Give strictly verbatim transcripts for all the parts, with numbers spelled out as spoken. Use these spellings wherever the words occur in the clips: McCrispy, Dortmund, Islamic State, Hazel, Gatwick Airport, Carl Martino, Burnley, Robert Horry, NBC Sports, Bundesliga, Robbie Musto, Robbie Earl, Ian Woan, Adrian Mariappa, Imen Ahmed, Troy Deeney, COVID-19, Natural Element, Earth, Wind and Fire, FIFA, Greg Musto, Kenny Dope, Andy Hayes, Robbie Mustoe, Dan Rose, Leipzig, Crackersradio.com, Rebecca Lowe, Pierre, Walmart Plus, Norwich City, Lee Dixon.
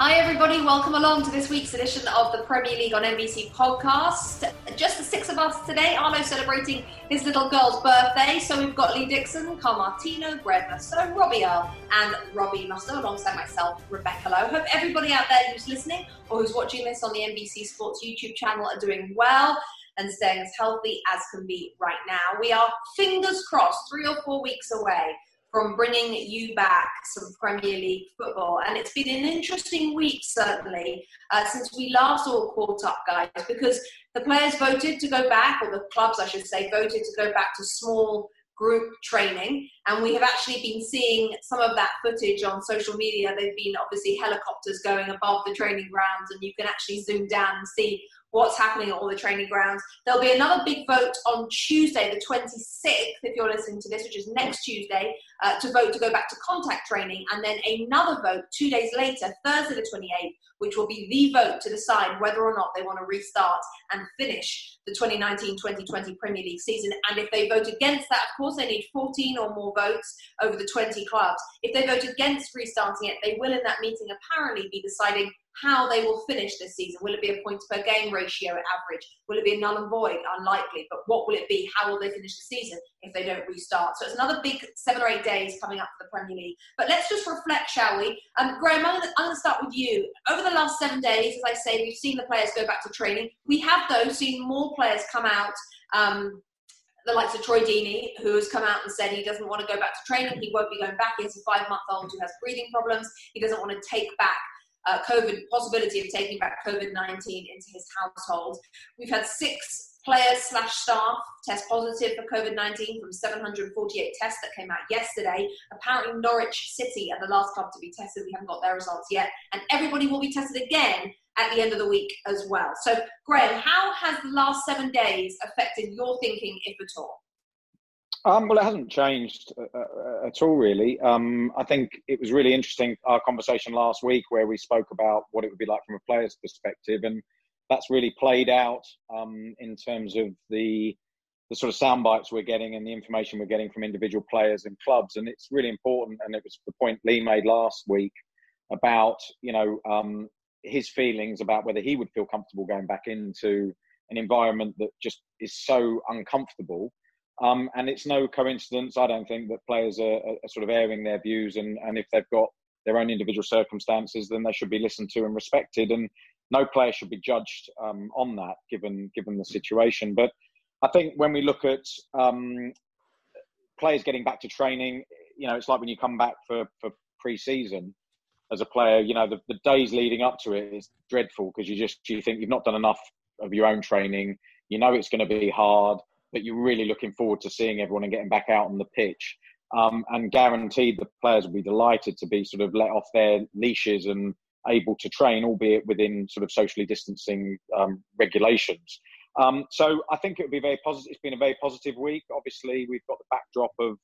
Hi everybody, welcome along to this week's edition of the Premier League on N B C podcast. Just the six of us today. Arlo celebrating his little girl's birthday. So we've got Lee Dixon, Carl Martino, Greg Musto, Robbie Earl and Robbie Musto alongside myself, Rebecca Lowe. Hope everybody out there who's listening or who's watching this on the N B C Sports YouTube channel are doing well and staying as healthy as can be right now. We are, fingers crossed, three or four weeks away from bringing you back some Premier League football. And it's been an interesting week, certainly, uh, since we last all caught up, guys, because the players voted to go back, or the clubs, I should say, voted to go back to small group training. And we have actually been seeing some of that footage on social media. They've been, obviously, helicopters going above the training grounds, and you can actually zoom down and see what's happening at all the training grounds. There'll be another big vote on Tuesday, the twenty-sixth, if you're listening to this, which is next Tuesday, uh, to vote to go back to contact training. And then another vote two days later, Thursday the twenty-eighth, which will be the vote to decide whether or not they want to restart and finish the twenty nineteen twenty twenty Premier League season. And if they vote against that, of course, they need fourteen or more votes over the twenty clubs. If they vote against restarting it, they will in that meeting apparently be deciding how they will finish this season. Will it be a points per game ratio at average? Will it be a null and void? Unlikely. But what will it be? How will they finish the season if they don't restart? So it's another big seven or eight days coming up for the Premier League. But let's just reflect, shall we? Um, Graham, I'm going to start with you. Over the last seven days, as I say, we've seen the players go back to training. We have, though, seen more players come out, um, the likes of Troy Deeney, who has come out and said he doesn't want to go back to training. He won't be going back. He's a five-month-old who has breathing problems. He doesn't want to take back Uh, COVID, possibility of taking back COVID nineteen into his household. We've had six players slash staff test positive for COVID nineteen from seven hundred forty-eight tests that came out yesterday. Apparently Norwich City are the last club to be tested. We haven't got their results yet. And everybody will be tested again at the end of the week as well. So, Graham, how has the last seven days affected your thinking, if at all? Um, well, it hasn't changed uh, at all, really. Um, I think it was really interesting, our conversation last week where we spoke about what it would be like from a player's perspective, and that's really played out um, in terms of the the sort of sound bites we're getting and the information we're getting from individual players and clubs. And it's really important, and it was the point Lee made last week about, you know, um, his feelings about whether he would feel comfortable going back into an environment that just is so uncomfortable. Um, and it's no coincidence, I don't think, that players are, are sort of airing their views, and, and if they've got their own individual circumstances, then they should be listened to and respected, and no player should be judged um, on that, given given the situation. But I think when we look at um, players getting back to training, you know, it's like when you come back for, for pre-season as a player, you know, the, the days leading up to it is dreadful because you just you think you've not done enough of your own training, you know it's going to be hard, but you're really looking forward to seeing everyone and getting back out on the pitch. Um, and guaranteed the players will be delighted to be sort of let off their leashes and able to train, albeit within sort of socially distancing um, regulations. Um, so I think it would be very positive. It's been a very positive week. Obviously, we've got the backdrop of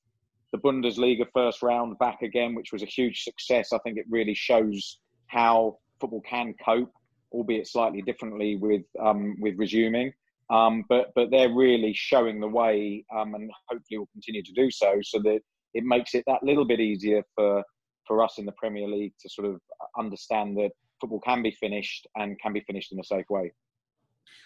the Bundesliga first round back again, which was a huge success. I think it really shows how football can cope, albeit slightly differently, with um, with resuming. Um, but but they're really showing the way, um, and hopefully will continue to do so, so that it makes it that little bit easier for, for us in the Premier League to sort of understand that football can be finished and can be finished in a safe way.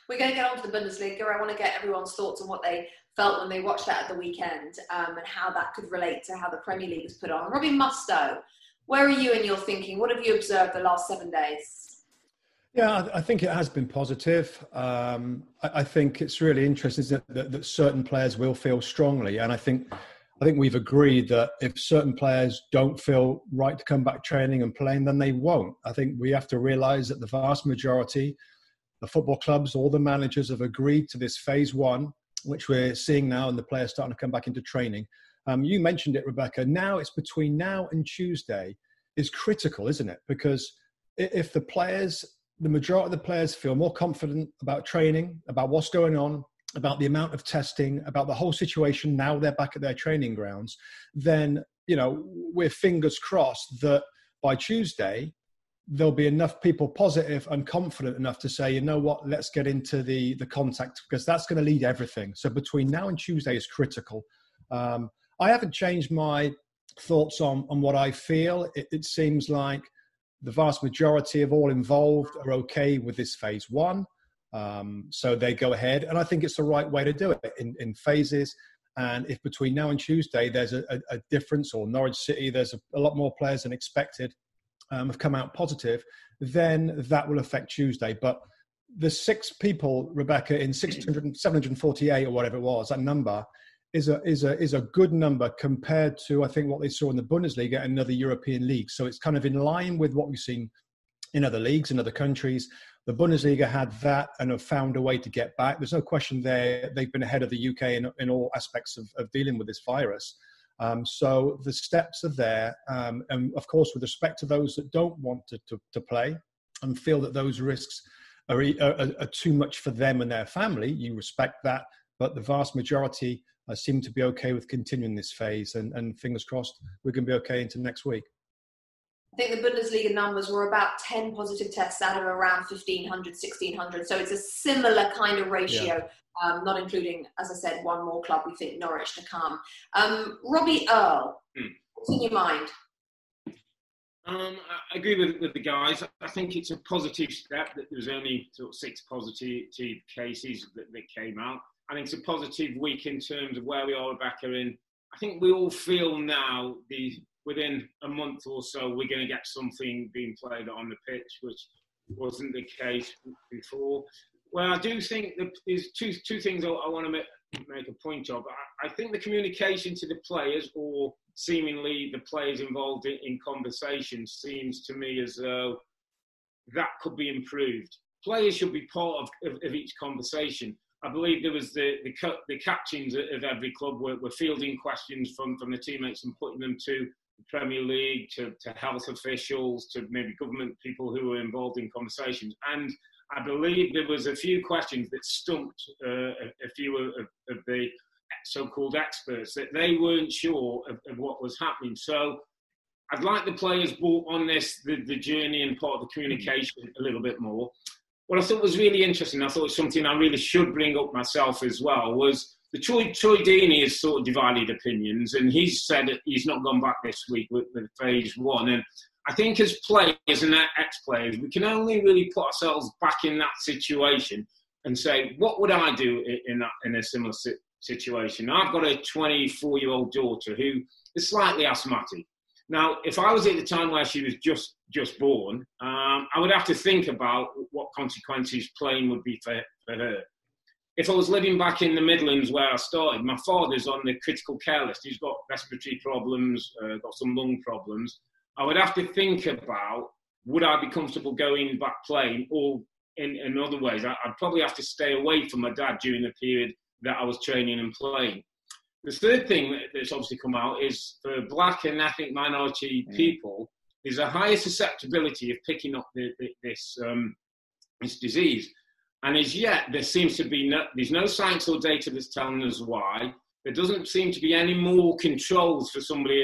We're going to get on to the Bundesliga. I want to get everyone's thoughts on what they felt when they watched that at the weekend, um, and how that could relate to how the Premier League is put on. Robbie Mustoe, where are you in your thinking? What have you observed the last seven days? Yeah, I think it has been positive. Um, I think it's really interesting that, that, that certain players will feel strongly, and I think I think we've agreed that if certain players don't feel right to come back training and playing, then they won't. I think we have to realise that the vast majority, the football clubs, all the managers have agreed to this phase one, which we're seeing now, and the players starting to come back into training. Um, you mentioned it, Rebecca. Now it's between now and Tuesday is critical, isn't it? Because if the players, the majority of the players feel more confident about training, about what's going on, about the amount of testing, about the whole situation, now they're back at their training grounds, then, you know, we're fingers crossed that by Tuesday, there'll be enough people positive and confident enough to say, you know what, let's get into the, the contact, because that's going to lead everything. So between now and Tuesday is critical. Um, I haven't changed my thoughts on, on what I feel. It, it seems like the vast majority of all involved are okay with this phase one. Um, so they go ahead, and I think it's the right way to do it in, in phases. And if between now and Tuesday there's a, a, a difference, or Norwich City, there's a, a lot more players than expected um, have come out positive, then that will affect Tuesday. But the six people, Rebecca, in six hundred, seven forty-eight or whatever it was, that number is a is a is a good number compared to, I think, what they saw in the Bundesliga and other European leagues. So it's kind of in line with what we've seen in other leagues, in other countries. The Bundesliga had that and have found a way to get back. There's no question there they've been ahead of the U K in, in all aspects of, of dealing with this virus. Um, so the steps are there. Um, and of course, with respect to those that don't want to, to, to play and feel that those risks are, are, are too much for them and their family, you respect that. But the vast majority uh, seem to be okay with continuing this phase. And, and fingers crossed, we're going to be okay into next week. I think the Bundesliga numbers were about ten positive tests out of around fifteen hundred, sixteen hundred. So it's a similar kind of ratio, yeah. um, not including, as I said, one more club, we think Norwich to come. Um, Robbie Earl, hmm. what's in your mind? Um, I agree with, with the guys. I think it's a positive step that there was only sort of six positive cases that, that came out. I think it's a positive week in terms of where we are, Rebecca, in. I think we all feel now the... within a month or so, we're going to get something being played on the pitch, which wasn't the case before. Well, I do think that there's two two things I, I want to make, make a point of. I, I think the communication to the players, or seemingly the players involved in, in conversation, seems to me as though that could be improved. Players should be part of, of, of each conversation. I believe there was the the, the captains of every club were, were fielding questions from, from the teammates and putting them to Premier League, to, to health officials, to maybe government people who were involved in conversations. And I believe there was a few questions that stumped uh, a, a few of, of the so-called experts, that they weren't sure of, of what was happening. So I'd like the players brought on this, the, the journey and part of the communication a little bit more. What I thought was really interesting, I thought was something I really should bring up myself as well, was The Troy, Troy Deeney has sort of divided opinions, and he's said that he's not gone back this week with, with phase one. And I think as players and ex-players, we can only really put ourselves back in that situation and say, what would I do in that in a similar situation? I've got a twenty-four-year-old daughter who is slightly asthmatic. Now, if I was at the time where she was just, just born, um, I would have to think about what consequences playing would be for, for her. If I was living back in the Midlands where I started, my father's on the critical care list. He's got respiratory problems, uh, got some lung problems. I would have to think about, would I be comfortable going back playing, or in, in other ways? I, I'd probably have to stay away from my dad during the period that I was training and playing. The third thing that's obviously come out is for black and ethnic minority mm. people, there's a higher susceptibility of picking up the, the, this, um, this disease. And as yet, there seems to be no, there's no science or data that's telling us why. There doesn't seem to be any more controls for somebody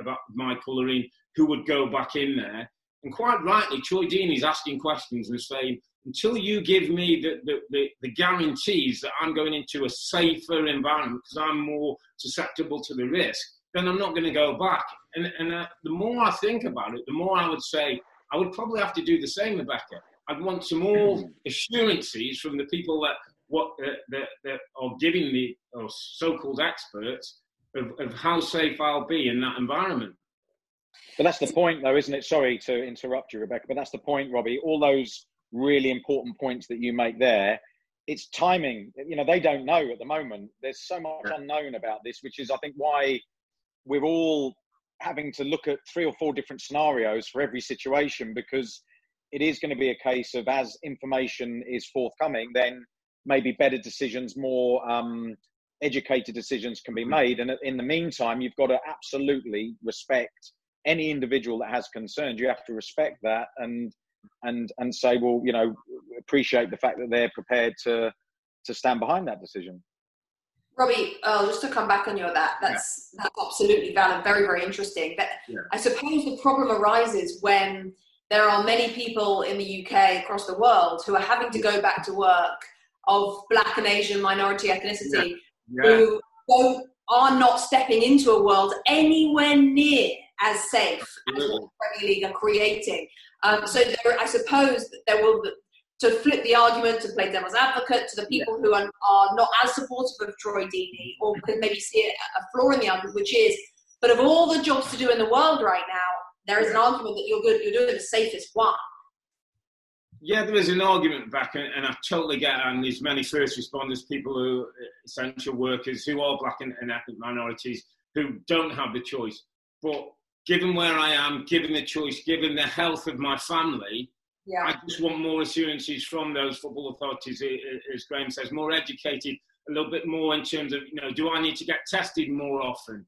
about my colouring who would go back in there. And quite rightly, Troy Deeney is asking questions and saying, until you give me the, the, the, the guarantees that I'm going into a safer environment because I'm more susceptible to the risk, then I'm not going to go back. And, and uh, the more I think about it, the more I would say, I would probably have to do the same, Rebecca. I'd want some more assurances from the people that what uh, that, that are giving the or so-called experts of, of how safe I'll be in that environment. But that's the point, though, isn't it? Sorry to interrupt you, Rebecca, but that's the point, Robbie. All those really important points that you make there, it's timing. You know, they don't know at the moment. There's so much yeah. unknown about this, which is, I think, why we're all having to look at three or four different scenarios for every situation, because it is going to be a case of, as information is forthcoming, then maybe better decisions, more um, educated decisions can be made. And in the meantime, you've got to absolutely respect any individual that has concerns. You have to respect that and and and say, well, you know, appreciate the fact that they're prepared to to stand behind that decision. Robbie, uh, just to come back on your that, that's, yeah. that's absolutely valid. Very, very interesting. But yeah. I suppose the problem arises when there are many people in the U K across the world who are having to go back to work of black and Asian minority ethnicity yeah. Yeah. who don't, are not stepping into a world anywhere near as safe absolutely. As what the Premier League are creating. Um, so there, I suppose that there will... to flip the argument, to play devil's advocate to the people yeah. who are, are not as supportive of Troy Deeney, or can maybe see a, a flaw in the argument, which is, but of all the jobs to do in the world right now, there is an argument that you're good, you're doing the safest one. Yeah, there is an argument back, and, and I totally get it, and there's many first responders, people who are essential workers, who are black and, and ethnic minorities, who don't have the choice. But given where I am, given the choice, given the health of my family, yeah. I just want more assurances from those football authorities, as Graham says, more educated, a little bit more in terms of, you know, do I need to get tested more often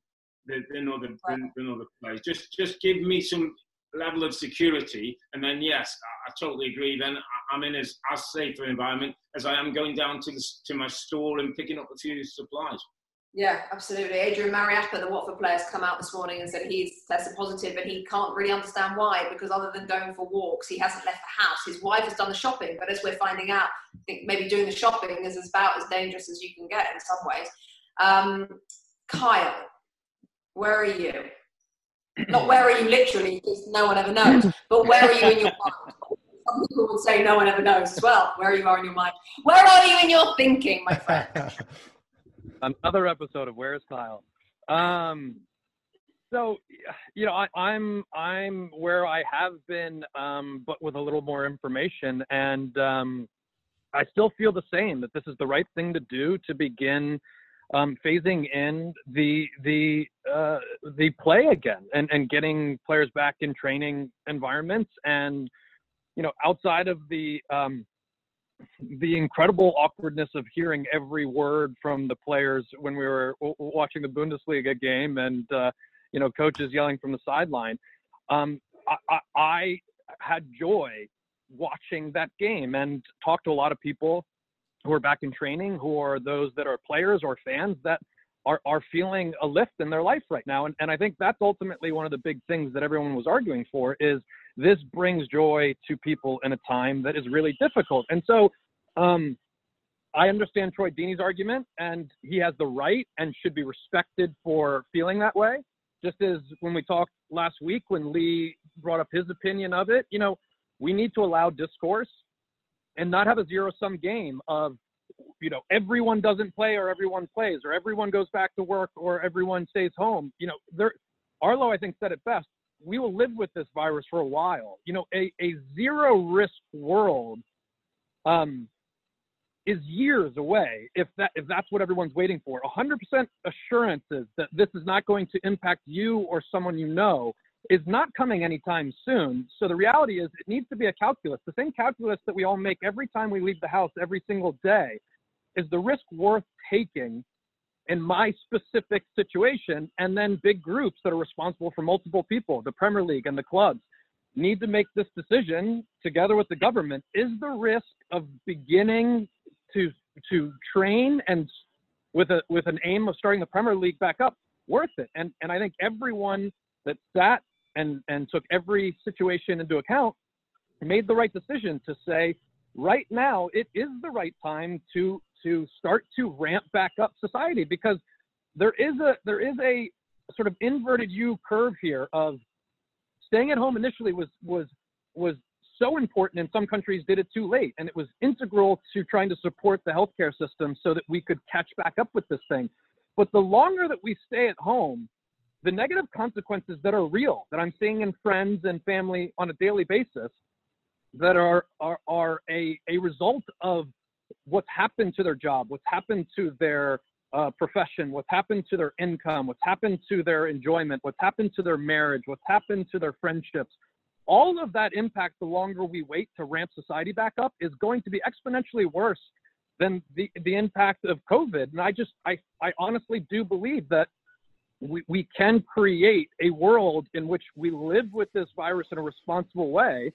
than, than other right. than, than other players? Just just give me some level of security, and then, yes, I, I totally agree, then I'm in as, as safe an environment as I am going down to, the, to my store and picking up a few supplies. Yeah, absolutely. Adrian Mariappa, the Watford player, has come out this morning and said he's tested positive and he can't really understand why, because other than going for walks, he hasn't left the house. His wife has done the shopping, but as we're finding out, I think maybe doing the shopping is about as dangerous as you can get in some ways. Um, Kyle, where are you? Not where are you literally, because no one ever knows, but where are you in your mind? Some people would say no one ever knows as well, where you are in your mind. Where are you in your thinking, my friend? Another episode of Where's Kyle? Um, so, you know, I, I'm I'm where I have been, um, but with a little more information. And um, I still feel the same, that this is the right thing to do to begin um, phasing in the the uh, the play again and, and getting players back in training environments. And, you know, outside of the um, – the incredible awkwardness of hearing every word from the players when we were w- watching the Bundesliga game and, uh, you know, coaches yelling from the sideline. Um, I, I, I had joy watching that game and talked to a lot of people who are back in training, who are those that are players or fans that are, are feeling a lift in their life right now. And, and I think that's ultimately one of the big things that everyone was arguing for is, this brings joy to people in a time that is really difficult. And so um, I understand Troy Deeney's argument, and he has the right and should be respected for feeling that way. Just as when we talked last week, when Lee brought up his opinion of it, you know, we need to allow discourse and not have a zero-sum game of, you know, everyone doesn't play or everyone plays or everyone goes back to work or everyone stays home. You know, there, Arlo, I think, said it best. We will live with this virus for a while. You know, a, a zero risk world um, is years away. If that, if that's what everyone's waiting for, one hundred percent assurances that this is not going to impact you or someone, you know, is not coming anytime soon. So the reality is it needs to be a calculus. The same calculus that we all make every time we leave the house every single day is the risk worth taking in my specific situation, and then big groups that are responsible for multiple people, the Premier League and the clubs, need to make this decision together with the government. Is the risk of beginning to to train and with a with an aim of starting the Premier League back up worth it? And and I think everyone that sat and, and took every situation into account made the right decision to say, right now, it is the right time to to start to ramp back up society, because there is a there is a sort of inverted U curve here of staying at home initially was was was so important, and some countries did it too late, and it was integral to trying to support the healthcare system so that we could catch back up with this thing. But the longer that we stay at home, the negative consequences that are real, that I'm seeing in friends and family on a daily basis, that are are, are a, a result of what's happened to their job, what's happened to their uh, profession, what's happened to their income, what's happened to their enjoyment, what's happened to their marriage, what's happened to their friendships. All of that impact, the longer we wait to ramp society back up, is going to be exponentially worse than the, the impact of COVID. And I just, I, I honestly do believe that we, we can create a world in which we live with this virus in a responsible way.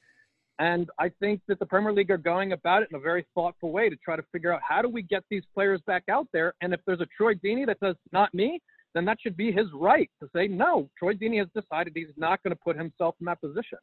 And I think that the Premier League are going about it in a very thoughtful way to try to figure out, how do we get these players back out there? And if there's a Troy Deeney that says, not me, then that should be his right to say, no, Troy Deeney has decided he's not going to put himself in that position.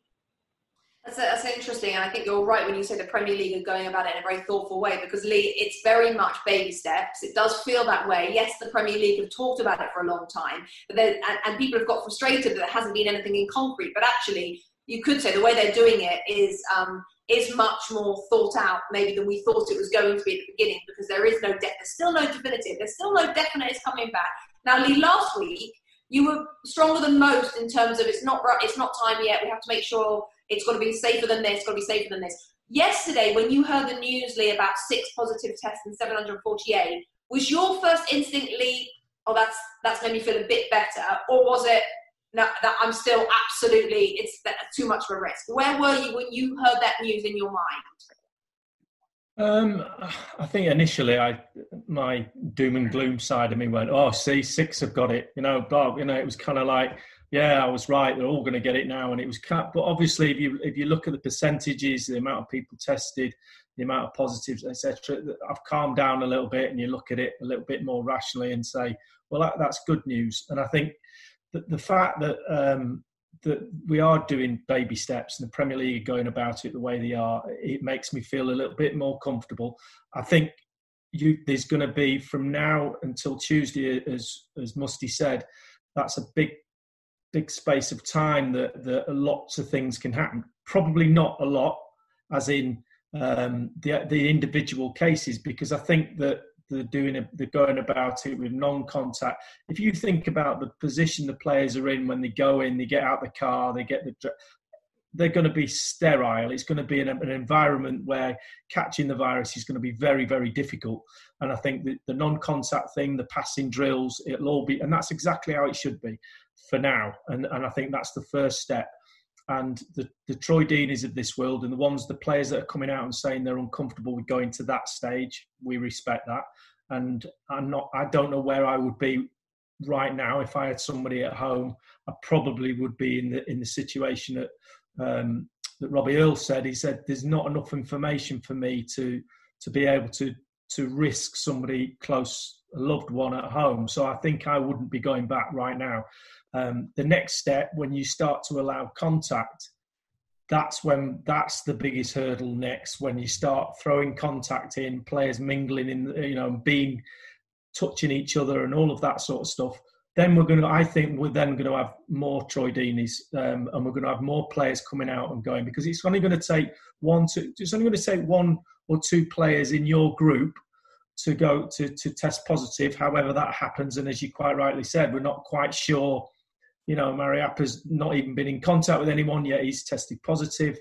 That's, that's interesting. And I think you're right when you say the Premier League are going about it in a very thoughtful way, because, Lee, it's very much baby steps. It does feel that way. Yes, the Premier League have talked about it for a long time, but and, and people have got frustrated that there hasn't been anything in concrete. But actually, you could say the way they're doing it is um, is much more thought out maybe than we thought it was going to be at the beginning, because there is no de- there's still no definitive. There's still no definite it's coming back. Now, Lee, last week, you were stronger than most in terms of it's not it's not time yet. We have to make sure it's got to be safer than this, got to be safer than this. Yesterday, when you heard the news, Lee, about six positive tests and seven hundred forty-eight, was your first instinct, Lee, oh, that's that's made me feel a bit better? Or was it, no, that I'm still absolutely, it's too much of a risk? Where were you when you heard that news in your mind? Um, I think initially, I my doom and gloom side of me went, "Oh, see, six have got it." You know, but you know, it was kind of like, "Yeah, I was right. They're all going to get it now." And it was cut. But obviously, if you if you look at the percentages, the amount of people tested, the amount of positives, et cetera, I've calmed down a little bit, and you look at it a little bit more rationally and say, "Well, that, that's good news." And I think that the fact that um, that we are doing baby steps and the Premier League are going about it the way they are, it makes me feel a little bit more comfortable. I think you, there's going to be, from now until Tuesday, as as Musty said, that's a big, big space of time that, that lots of things can happen. Probably not a lot, as in um, the the individual cases, because I think that they're doing, they're going about it with non-contact. If you think about the position the players are in when they go in, they get out the car, they get the, they're going to be sterile. It's going to be an, an environment where catching the virus is going to be very, very difficult. And I think that the non-contact thing, the passing drills, it'll all be, and that's exactly how it should be for now. And and I think that's the first step. And the, the Troy Deeneys of this world and the ones, the players that are coming out and saying they're uncomfortable with going to that stage, we respect that. And I'm not, I don't know where I would be right now if I had somebody at home. I probably would be in the in the situation that um, that Robbie Earl said. He said, there's not enough information for me to to be able to to risk somebody close, a loved one at home. So I think I wouldn't be going back right now. Um, the next step, when you start to allow contact, that's when that's the biggest hurdle next. When you start throwing contact in, players mingling in, you know, being, touching each other and all of that sort of stuff, then we're going to, I think we're then going to have more Troy Deeneys, um, and we're going to have more players coming out and going, because it's only going to take one, two, it's only going to take one or two players in your group to go to, to test positive, however that happens. And as you quite rightly said, we're not quite sure. You know, Mariappa's not even been in contact with anyone yet. He's tested positive.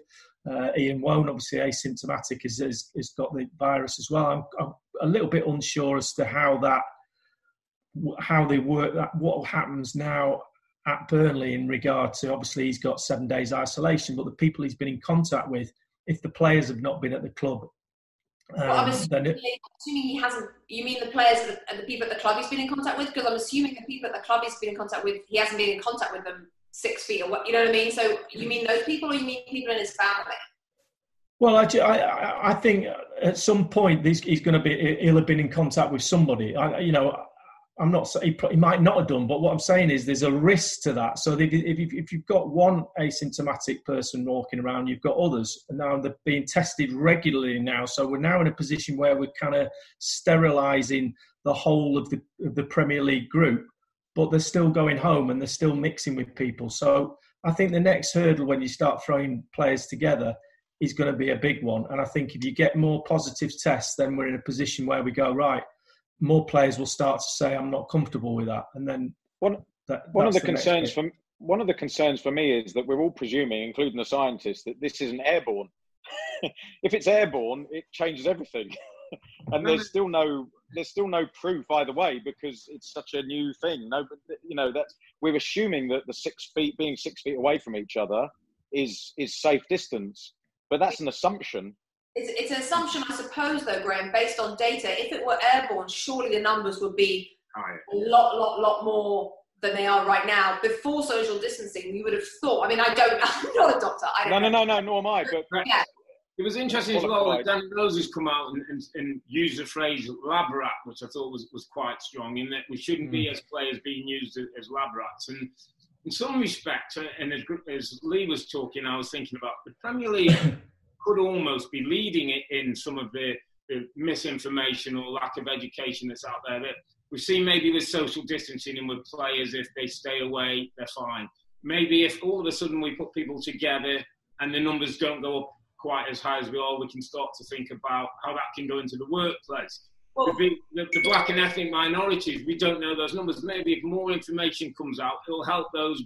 Uh, Ian Woan, obviously asymptomatic, has is, is, is got the virus as well. I'm, I'm a little bit unsure as to how that, how they work, that, what happens now at Burnley in regard to, obviously he's got seven days isolation, but the people he's been in contact with, if the players have not been at the club, Um, well, I'm assuming, it, assuming he hasn't. You mean the players and the people at the club he's been in contact with? Because I'm assuming the people at the club he's been in contact with, he hasn't been in contact with them six feet or what? You know what I mean? So you mean those people, or you mean people in his family? Well, I, I, I think at some point he's, he's going to be. He'll have been in contact with somebody. I, you know, I'm not. He, he might not have done. But what I'm saying is, there's a risk to that. So if, if, if you've got one asymptomatic person walking around, you've got others, and now they're being tested regularly now. So we're now in a position where we're kind of sterilising the whole of the, of the Premier League group, but they're still going home and they're still mixing with people. So I think the next hurdle when you start throwing players together is going to be a big one. And I think if you get more positive tests, then we're in a position where we go, right, more players will start to say, I'm not comfortable with that. And then one, that, one of the, the concerns for one of the concerns for me is that we're all presuming, including the scientists, that this isn't airborne. If it's airborne, it changes everything. And there's still no there's still no proof either way, because it's such a new thing. No, you know, that's, we're assuming that the six feet being six feet away from each other is is safe distance, but that's an assumption. It's, it's an assumption, I suppose, though, Graham, based on data. If it were airborne, surely the numbers would be higher. a lot, lot, lot more than they are right now. Before social distancing, we would have thought. I mean, I don't. I'm not a doctor. I don't no, know. no, no, no, nor am I. But yeah. It was interesting as well that Dan Rose has come out and, and, and used the phrase lab rat, which I thought was, was quite strong, in that we shouldn't mm. be as players being used as, as lab rats. And in some respects, and as, as Lee was talking, I was thinking about the Premier League could almost be leading it in some of the, the misinformation or lack of education that's out there. That we've seen maybe with social distancing and with players, if they stay away, they're fine. Maybe if all of a sudden we put people together and the numbers don't go up quite as high as we are, we can start to think about how that can go into the workplace. Well, the, the, the black and ethnic minorities, we don't know those numbers. Maybe if more information comes out, it'll help those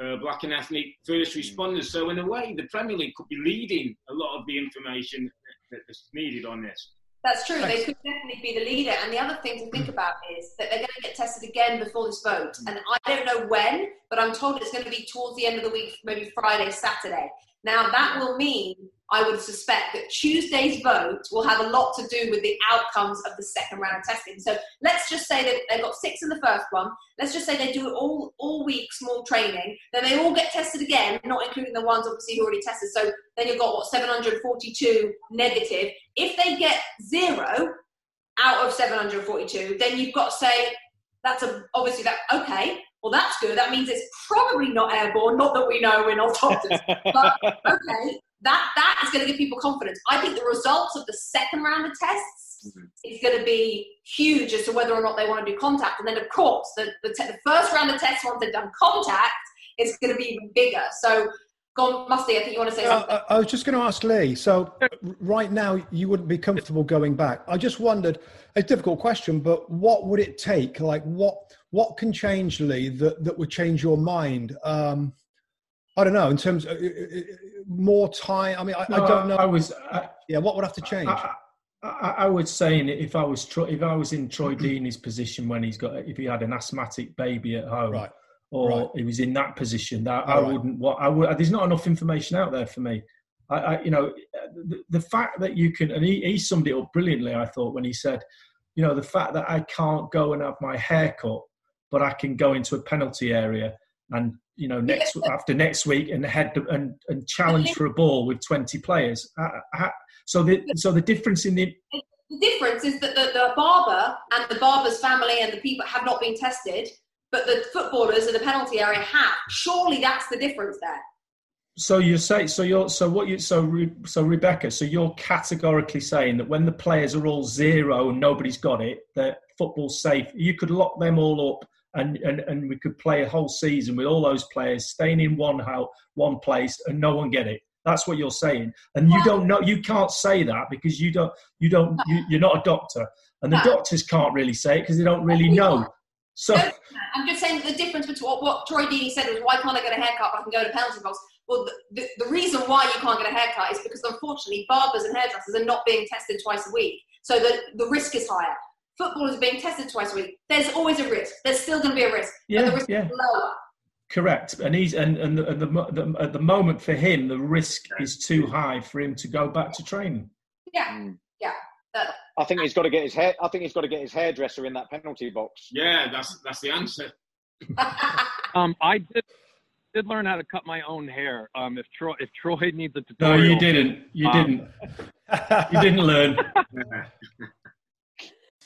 uh, black and ethnic first responders. So in a way, the Premier League could be leading a lot of the information that's needed on this. That's true. They could definitely be the leader. And the other thing to think about is that they're going to get tested again before this vote. And I don't know when, but I'm told it's going to be towards the end of the week, maybe Friday, Saturday. Now, that will mean, I would suspect, that Tuesday's vote will have a lot to do with the outcomes of the second round of testing. So let's just say that they've got six in the first one. Let's just say they do it all, all week, small training. Then they all get tested again, not including the ones, obviously, who already tested. So then you've got, what, seven hundred forty-two negative. If they get zero out of seven hundred forty-two, then you've got to say, that's a, obviously, that okay, well, that's good. That means it's probably not airborne. Not that we know, we're not doctors. But, okay, that, that is going to give people confidence. I think the results of the second round of tests mm-hmm. is going to be huge as to whether or not they want to do contact. And then, of course, the, the, te- the first round of tests, once they've done contact, is going to be even bigger. So, go on, Musty, I think you want to say yeah, something. I, I was just going to ask Lee. So, right now, you wouldn't be comfortable going back. I just wondered, a difficult question, but what would it take? Like, what... What can change, Lee, that, that would change your mind? Um, I don't know, in terms of uh, uh, more time. I mean, I, no, I don't know. I was, I, yeah, what would have to change? I, I, I would say if I was if I was in Troy Deeney's position when he's got, if he had an asthmatic baby at home, right. or right. he was in that position, that I right. wouldn't. What I would, there's not enough information out there for me. I, I you know, the, the fact that you can, and he, he summed it up brilliantly, I thought, when he said, you know, the fact that I can't go and have my hair cut, but I can go into a penalty area and, you know, next after next week and head and, and challenge for a ball with twenty players. I, I, so the so the difference in the... The difference is that the, the barber and the barber's family and the people have not been tested, but the footballers in the penalty area have. Surely that's the difference there. So you say so you're so what you so Re, so Rebecca, so you're categorically saying that when the players are all zero and nobody's got it, that football's safe. You could lock them all up. And, and and we could play a whole season with all those players staying in one house, one place, and no one get it. That's what you're saying, and you don't know. You can't say that because you don't. You don't. You, you're not a doctor, and the doctors can't really say it because they don't really know. So I'm just saying that the difference between what, what Troy Deeney said was, why can't I get a haircut? But I can go to penalty box. Well, the, the, the reason why you can't get a haircut is because unfortunately barbers and hairdressers are not being tested twice a week, so the the risk is higher. Footballers are being tested twice a week. There's always a risk. There's still going to be a risk. Yeah, but the risk yeah. is lower. Correct. And he's and, and, the, and the, the, at the moment for him, the risk is too high for him to go back to training. Yeah, yeah. Uh, I think he's got to get his hair. I think he's got to get his hairdresser in that penalty box. Yeah, that's that's the answer. um, I did did learn how to cut my own hair. Um, if Troy if Troy needs a tutorial. No, you didn't. You um, didn't. You didn't learn.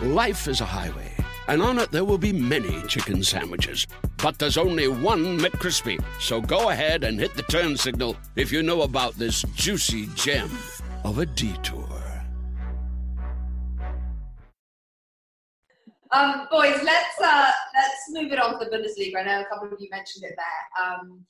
Life is a highway, and on it there will be many chicken sandwiches. But there's only one McCrispy, so go ahead and hit the turn signal if you know about this juicy gem of a detour. Um, boys, let's uh, let's move it on to the Bundesliga. I know a couple of you mentioned it there. Um,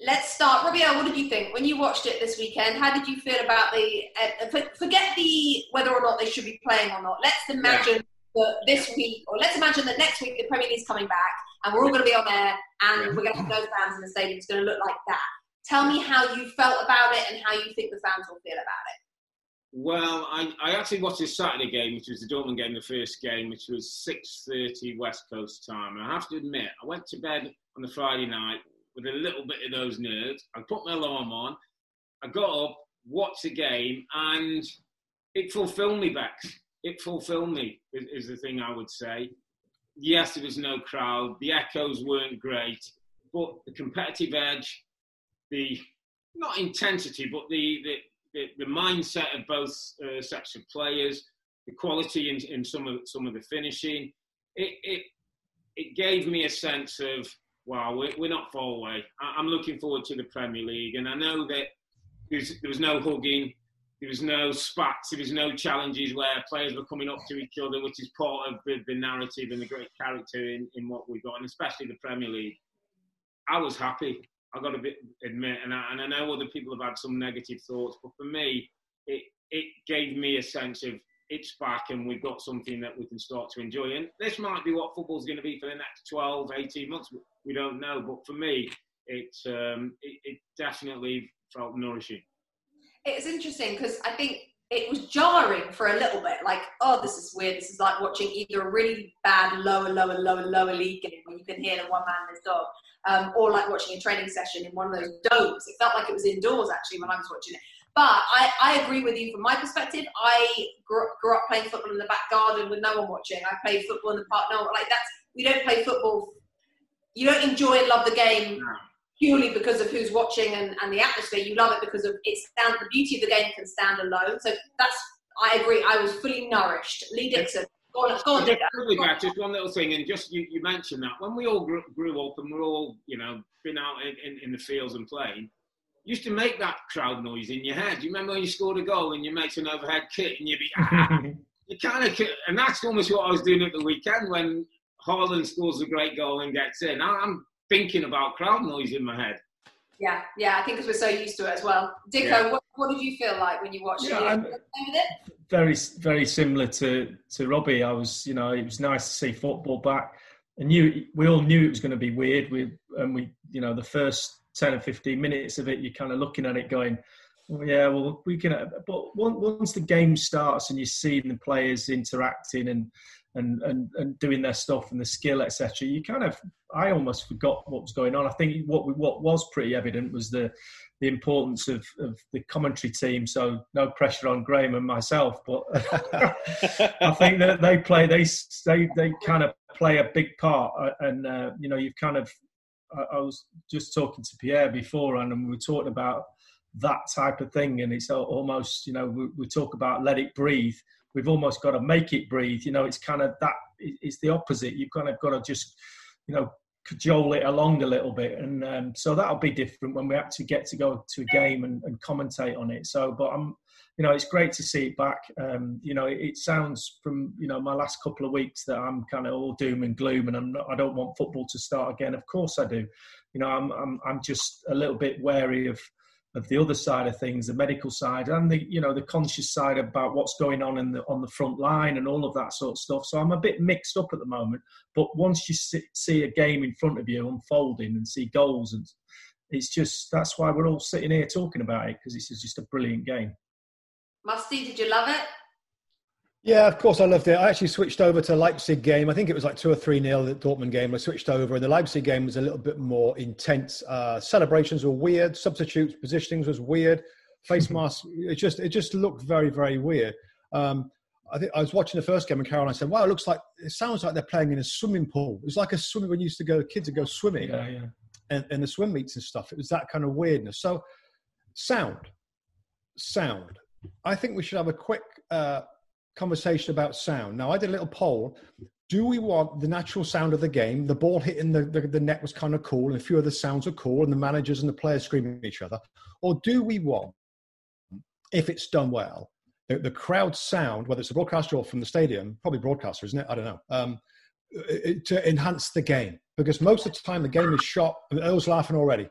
Let's start. Robbie Earl, what did you think when you watched it this weekend? How did you feel about the uh, – forget the whether or not they should be playing or not. Let's imagine yeah. that this week – or let's imagine that next week the Premier League's coming back and we're all going to be on air and we're going to have no fans in the stadium. It's going to look like that. Tell me how you felt about it and how you think the fans will feel about it. Well, I, I actually watched this Saturday game, which was the Dortmund game, the first game, which was six thirty West Coast time. And I have to admit, I went to bed on the Friday night with a little bit of those nerves. I put my alarm on, I got up, watched the game, and it fulfilled me, Bex. It fulfilled me, is, is the thing I would say. Yes, there was no crowd, the echoes weren't great, but the competitive edge, the, not intensity, but the... the The, the mindset of both uh, sets of players, the quality in, in some of some of the finishing, it it, it gave me a sense of, wow, we're, we're not far away. I, I'm looking forward to the Premier League. And I know that there was no hugging, there was no spats, there was no challenges where players were coming up to each other, which is part of the, the narrative and the great character in, in what we've got, and especially the Premier League. I was happy. I've got to admit, and I, and I know other people have had some negative thoughts, but for me, it it gave me a sense of it's back and we've got something that we can start to enjoy. And this might be what football's going to be for the next twelve, eighteen months. We don't know, but for me, it, um, it, it definitely felt nourishing. It's interesting because I think it was jarring for a little bit. Like, oh, this is weird. This is like watching either a really bad lower, lower, lower, lower league game where you can hear the one man and his dog. Um, or like watching a training session in one of those domes. It felt like it was indoors, actually, when I was watching it. But I, I agree with you from my perspective. I grew, grew up playing football in the back garden with no one watching. I played football in the park. No one, like that's, we don't play football. You don't enjoy and love the game purely because of who's watching and, and the atmosphere. You love it because of it stand, the beauty of the game can stand alone. So that's, I agree. I was fully nourished. Lee Dixon. Go on, go on, just, really back, just one little thing, and just you, you mentioned that when we all grew, grew up and we're all, you know, been out in, in, in the fields and playing, you used to make that crowd noise in your head. You remember when you scored a goal and you make an overhead kick and you'd be, ah, you kind of, and that's almost what I was doing at the weekend when Haaland scores a great goal and gets in. I'm thinking about crowd noise in my head. Yeah, yeah, I think because we're so used to it as well. Dicko, yeah. what, what did you feel like when you watched yeah, it? it? Very, very similar to, to Robbie. I was, you know, it was nice to see football back. I knew we all knew it was going to be weird. We and we, you know, the first ten or fifteen minutes of it, you're kind of looking at it going, well, yeah, well, we can. But once the game starts and you see the players interacting and and and, and doing their stuff and the skill, et cetera, you kind of, I almost forgot what was going on. I think what we, what was pretty evident was the the importance of, of the commentary team. So no pressure on Graham and myself, but I think that they play they they they kind of play a big part. And uh, you know, you've kind of, I, I was just talking to Pierre beforehand, and we were talking about that type of thing, and it's almost, you know, we, we talk about let it breathe. We've almost got to make it breathe. You know, it's kind of that. It's the opposite. You've kind of got to just, you know, cajole it along a little bit, and um, so that'll be different when we actually get to go to a game and, and commentate on it. So, but I'm, you know, it's great to see it back. Um, you know, it, it sounds from, you know, my last couple of weeks that I'm kind of all doom and gloom, and I'm not, I don't want football to start again. Of course I do. You know, I'm I'm I'm just a little bit wary of. of the other side of things, the medical side and the, you know, the conscious side about what's going on in the, on the front line and all of that sort of stuff. So I'm a bit mixed up at the moment, but once you sit, see a game in front of you unfolding and see goals, and it's just, that's why we're all sitting here talking about it, because this is just a brilliant game. Musty, did you love it? Yeah, of course I loved it. I actually switched over to Leipzig game. I think it was like two or three nil at Dortmund game. I switched over, and the Leipzig game was a little bit more intense. Uh, celebrations were weird. Substitutes, positionings was weird. Face masks. It just it just looked very, very weird. Um, I think I was watching the first game, and Caroline said, "Wow, it looks like it sounds like they're playing in a swimming pool." It was like a swimming when you used to go, kids would go swimming, yeah, yeah. and and the swim meets and stuff. It was that kind of weirdness. So, sound, sound. I think we should have a quick. Uh, conversation about sound. Now, I did a little poll. Do we want the natural sound of the game? The ball hitting the, the, the net was kind of cool, and a few other sounds are cool, and the managers and the players screaming at each other. Or do we want, if it's done well, the, the crowd sound, whether it's a broadcaster or from the stadium, probably broadcaster, isn't it? I don't know. Um, it, to enhance the game. Because most of the time the game is shot, and Earl's laughing already.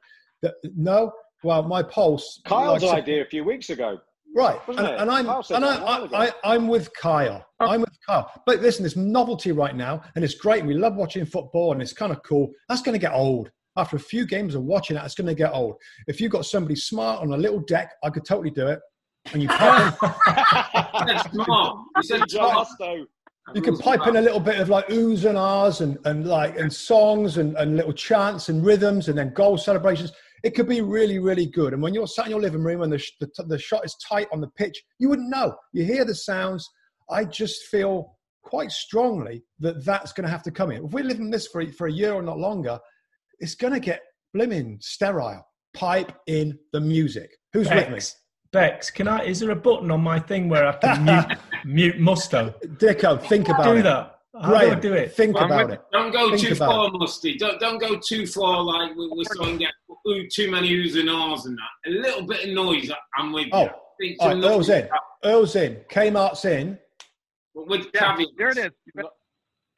No? Well, my pulse... Kyle's like, idea a few weeks ago. Right. And, and I'm and I, I, I, I'm with Kyle. Okay. I'm with Kyle. But listen, there's novelty right now, and it's great. We love watching football, and it's kind of cool. That's going to get old. After a few games of watching that, it's going to get old. If you've got somebody smart on a little deck, I could totally do it. And you pipe in... That's smart. You said smart. You can pipe in a little bit of like oohs and ahs and, and like and songs and, and little chants and rhythms and then goal celebrations. It could be really, really good. And when you're sat in your living room and the, the, the shot is tight on the pitch, you wouldn't know. You hear the sounds. I just feel quite strongly that that's going to have to come in. If we're living this for, for a year or not longer, it's going to get blimmin' sterile. Pipe in the music. Who's Bex, with me? Bex, can I? Is there a button on my thing where I can mute, mute Musto? Dicko, think about do it. Do that. How do I do it? Think well, about it. Don't go think too far, it. Musty. Don't don't go too far like we're starting to get too many oohs and ahs and that. A little bit of noise, I'm with oh. you. Oh, right. Earl's in. Earl's in. Kmart's in. With yeah, there it is.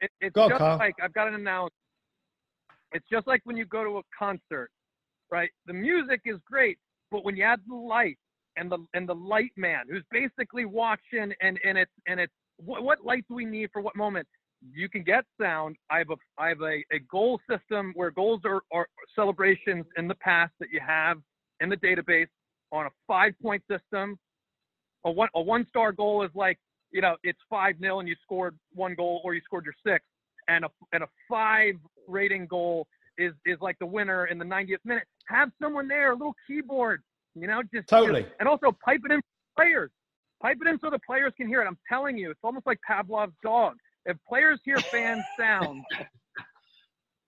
It, it's go just on, like, I've got an analogy. It's just like when you go to a concert, right? The music is great, but when you add the light and the and the light man, who's basically watching, and, and it's and it's what, what light do we need for what moment? You can get sound. I have a I have a, a goal system where goals are, are celebrations in the past that you have in the database on a five point system. A one a one star goal is like, you know, it's five nil and you scored one goal or you scored your sixth. And a and a five rating goal is is like the winner in the ninetieth minute. Have someone there, a little keyboard, you know, just totally. Just, and also pipe it in for players. Pipe it in so the players can hear it. I'm telling you, it's almost like Pavlov's dog. If players hear fan sound,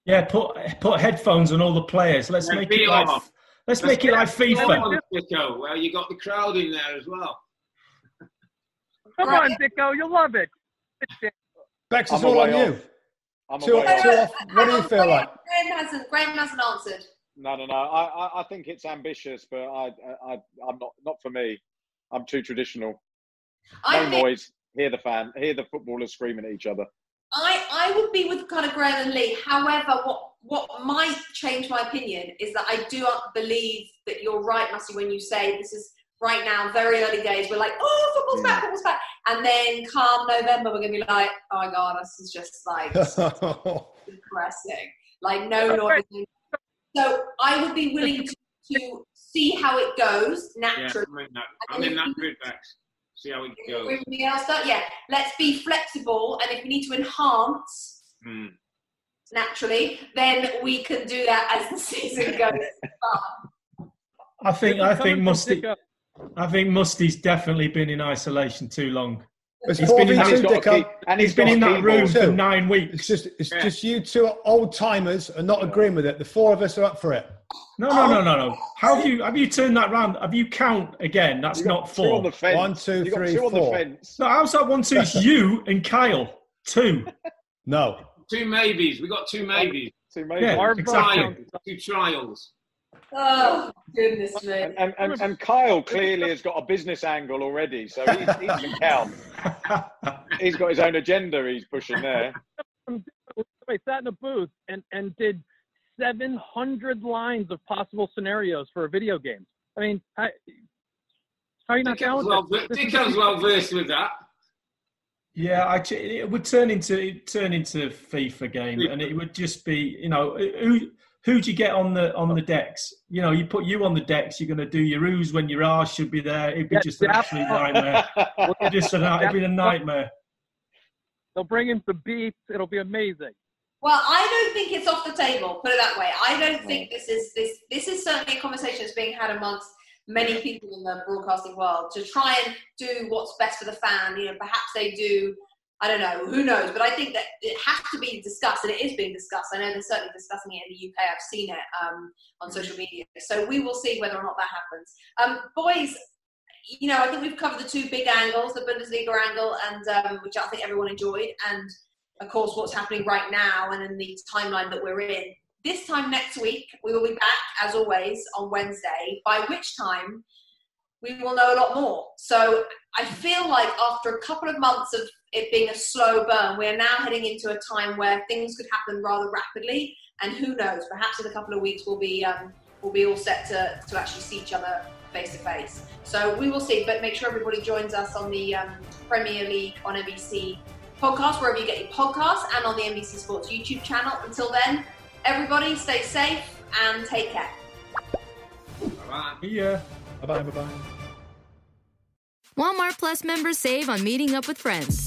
yeah, put put headphones on all the players. Let's make it like let's, let's make it like FIFA. Dicko, well, you got the crowd in there as well. Come on, Dicko, you'll love it. Bex, it's all on you. I'm two, away two off. What do you feel like? Graham hasn't, Graham hasn't answered. No, no, no. I, I, I think it's ambitious, but I, I, I'm not. Not for me. I'm too traditional. I no think, noise. Hear the fan. Hear the footballers screaming at each other. I, I would be with kind of Graham and Lee. However, what, what might change my opinion is that I do believe that you're right, Musty, when you say this is right now, very early days. We're like, oh, football's yeah. back, football's back. And then come November, we're going to be like, oh, my God, this is just, like, depressing. Like, no noise. So I would be willing to, to see how it goes, naturally. Yeah, I'm in that, that mood back. See how it goes. Yeah, let's be flexible. And if we need to enhance, mm. naturally, then we can do that as the season goes. But I think, I think Musty... I think Musty's definitely been in isolation too long. It's he's been in that, two, key, and he's he's been in that room too. for nine weeks. It's just, it's yeah. just you two old timers are not agreeing with it. The four of us are up for it. No, no, no, no, no. How have you have you turned that round? Have you count again? That's not four. Two on the fence. One, two, you three, two four. On the fence. No, how's that one, two? It's you and Kyle. Two. No. Two maybes. We got two maybes. Two maybes. Yeah, Our exactly. Two trials. Oh, goodness me. And, and, and Kyle clearly has got a business angle already, so he's, he can count. He's got his own agenda he's pushing there. I sat in a booth and, and did seven hundred lines of possible scenarios for a video game. I mean, I, how are you not counting? Well, Dicko's well versed with that. Yeah, I, it would turn into turn into FIFA game, and it would just be, you know, who... Who do you get on the on the decks? You know, you put you on the decks. You're going to do your oohs when your ahs should be there. It'd be yeah, just an absolute nightmare. just an, it'd be a nightmare. They'll bring in some beats. It'll be amazing. Well, I don't think it's off the table. Put it that way. I don't think this is this. This is certainly a conversation that's being had amongst many people in the broadcasting world to try and do what's best for the fan. You know, perhaps they do. I don't know, who knows, but I think that it has to be discussed, and it is being discussed. I know they're certainly discussing it in the U K. I've seen it um, on social media. So we will see whether or not that happens. Um, boys, you know, I think we've covered the two big angles, the Bundesliga angle, and um, which I think everyone enjoyed, and, of course, what's happening right now and in the timeline that we're in. This time next week, we will be back, as always, on Wednesday, by which time we will know a lot more. So I feel like after a couple of months of it being a slow burn, we're now heading into a time where things could happen rather rapidly, and who knows, perhaps in a couple of weeks we'll be um, we'll be all set to, to actually see each other face to face. So we will see, but make sure everybody joins us on the um, Premier League on N B C podcast, wherever you get your podcasts, and on the N B C Sports YouTube channel. Until then, everybody stay safe and take care. Bye-bye. Yeah. Bye-bye, bye-bye. Walmart Plus members save on meeting up with friends.